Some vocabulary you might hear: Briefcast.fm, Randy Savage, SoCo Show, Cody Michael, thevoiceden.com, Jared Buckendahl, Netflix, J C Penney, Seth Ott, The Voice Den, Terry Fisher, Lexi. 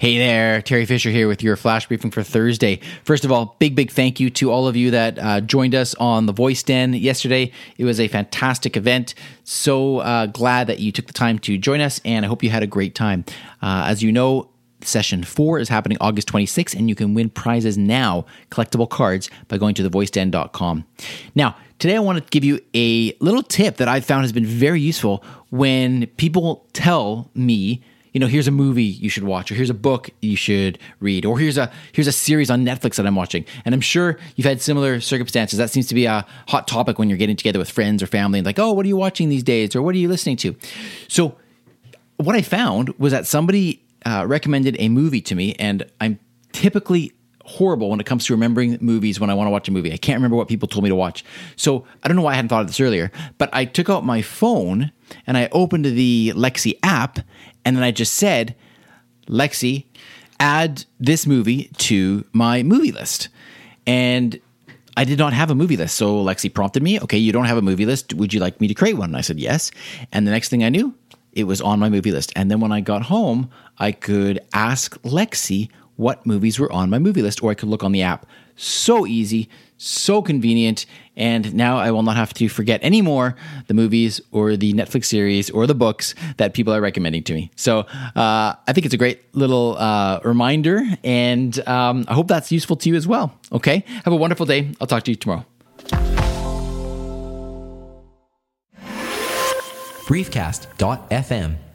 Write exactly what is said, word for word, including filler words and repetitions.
Hey there, Terry Fisher here with your flash briefing for Thursday. First of all, big, big thank you to all of you that uh, joined us on The Voice Den yesterday. It was a fantastic event. So uh, glad that you took the time to join us, and I hope you had a great time. Uh, as you know, Session four is happening August twenty-sixth, and you can win prizes now, collectible cards, by going to the voice den dot com. Now, today I want to give you a little tip that I've found has been very useful when people tell me, you know, here's a movie you should watch, or here's a book you should read, or here's a here's a series on Netflix that I'm watching. And I'm sure you've had similar circumstances. That seems to be a hot topic when you're getting together with friends or family and like, oh, what are you watching these days? Or what are you listening to? So what I found was that somebody uh, recommended a movie to me, and I'm typically horrible when it comes to remembering movies when I want to watch a movie. I can't remember what people told me to watch. So I don't know why I hadn't thought of this earlier, but I took out my phone and I opened the Lexi app, and then I just said, Lexi, add this movie to my movie list. And I did not have a movie list. So Lexi prompted me, okay, you don't have a movie list. Would you like me to create one? And I said, yes. And the next thing I knew, it was on my movie list. And then when I got home, I could ask Lexi what movies were on my movie list, or I could look on the app. So easy, so convenient, and now I will not have to forget anymore the movies or the Netflix series or the books that people are recommending to me. So uh, I think it's a great little uh, reminder, and um, I hope that's useful to you as well. Okay, have a wonderful day. I'll talk to you tomorrow. briefcast dot f m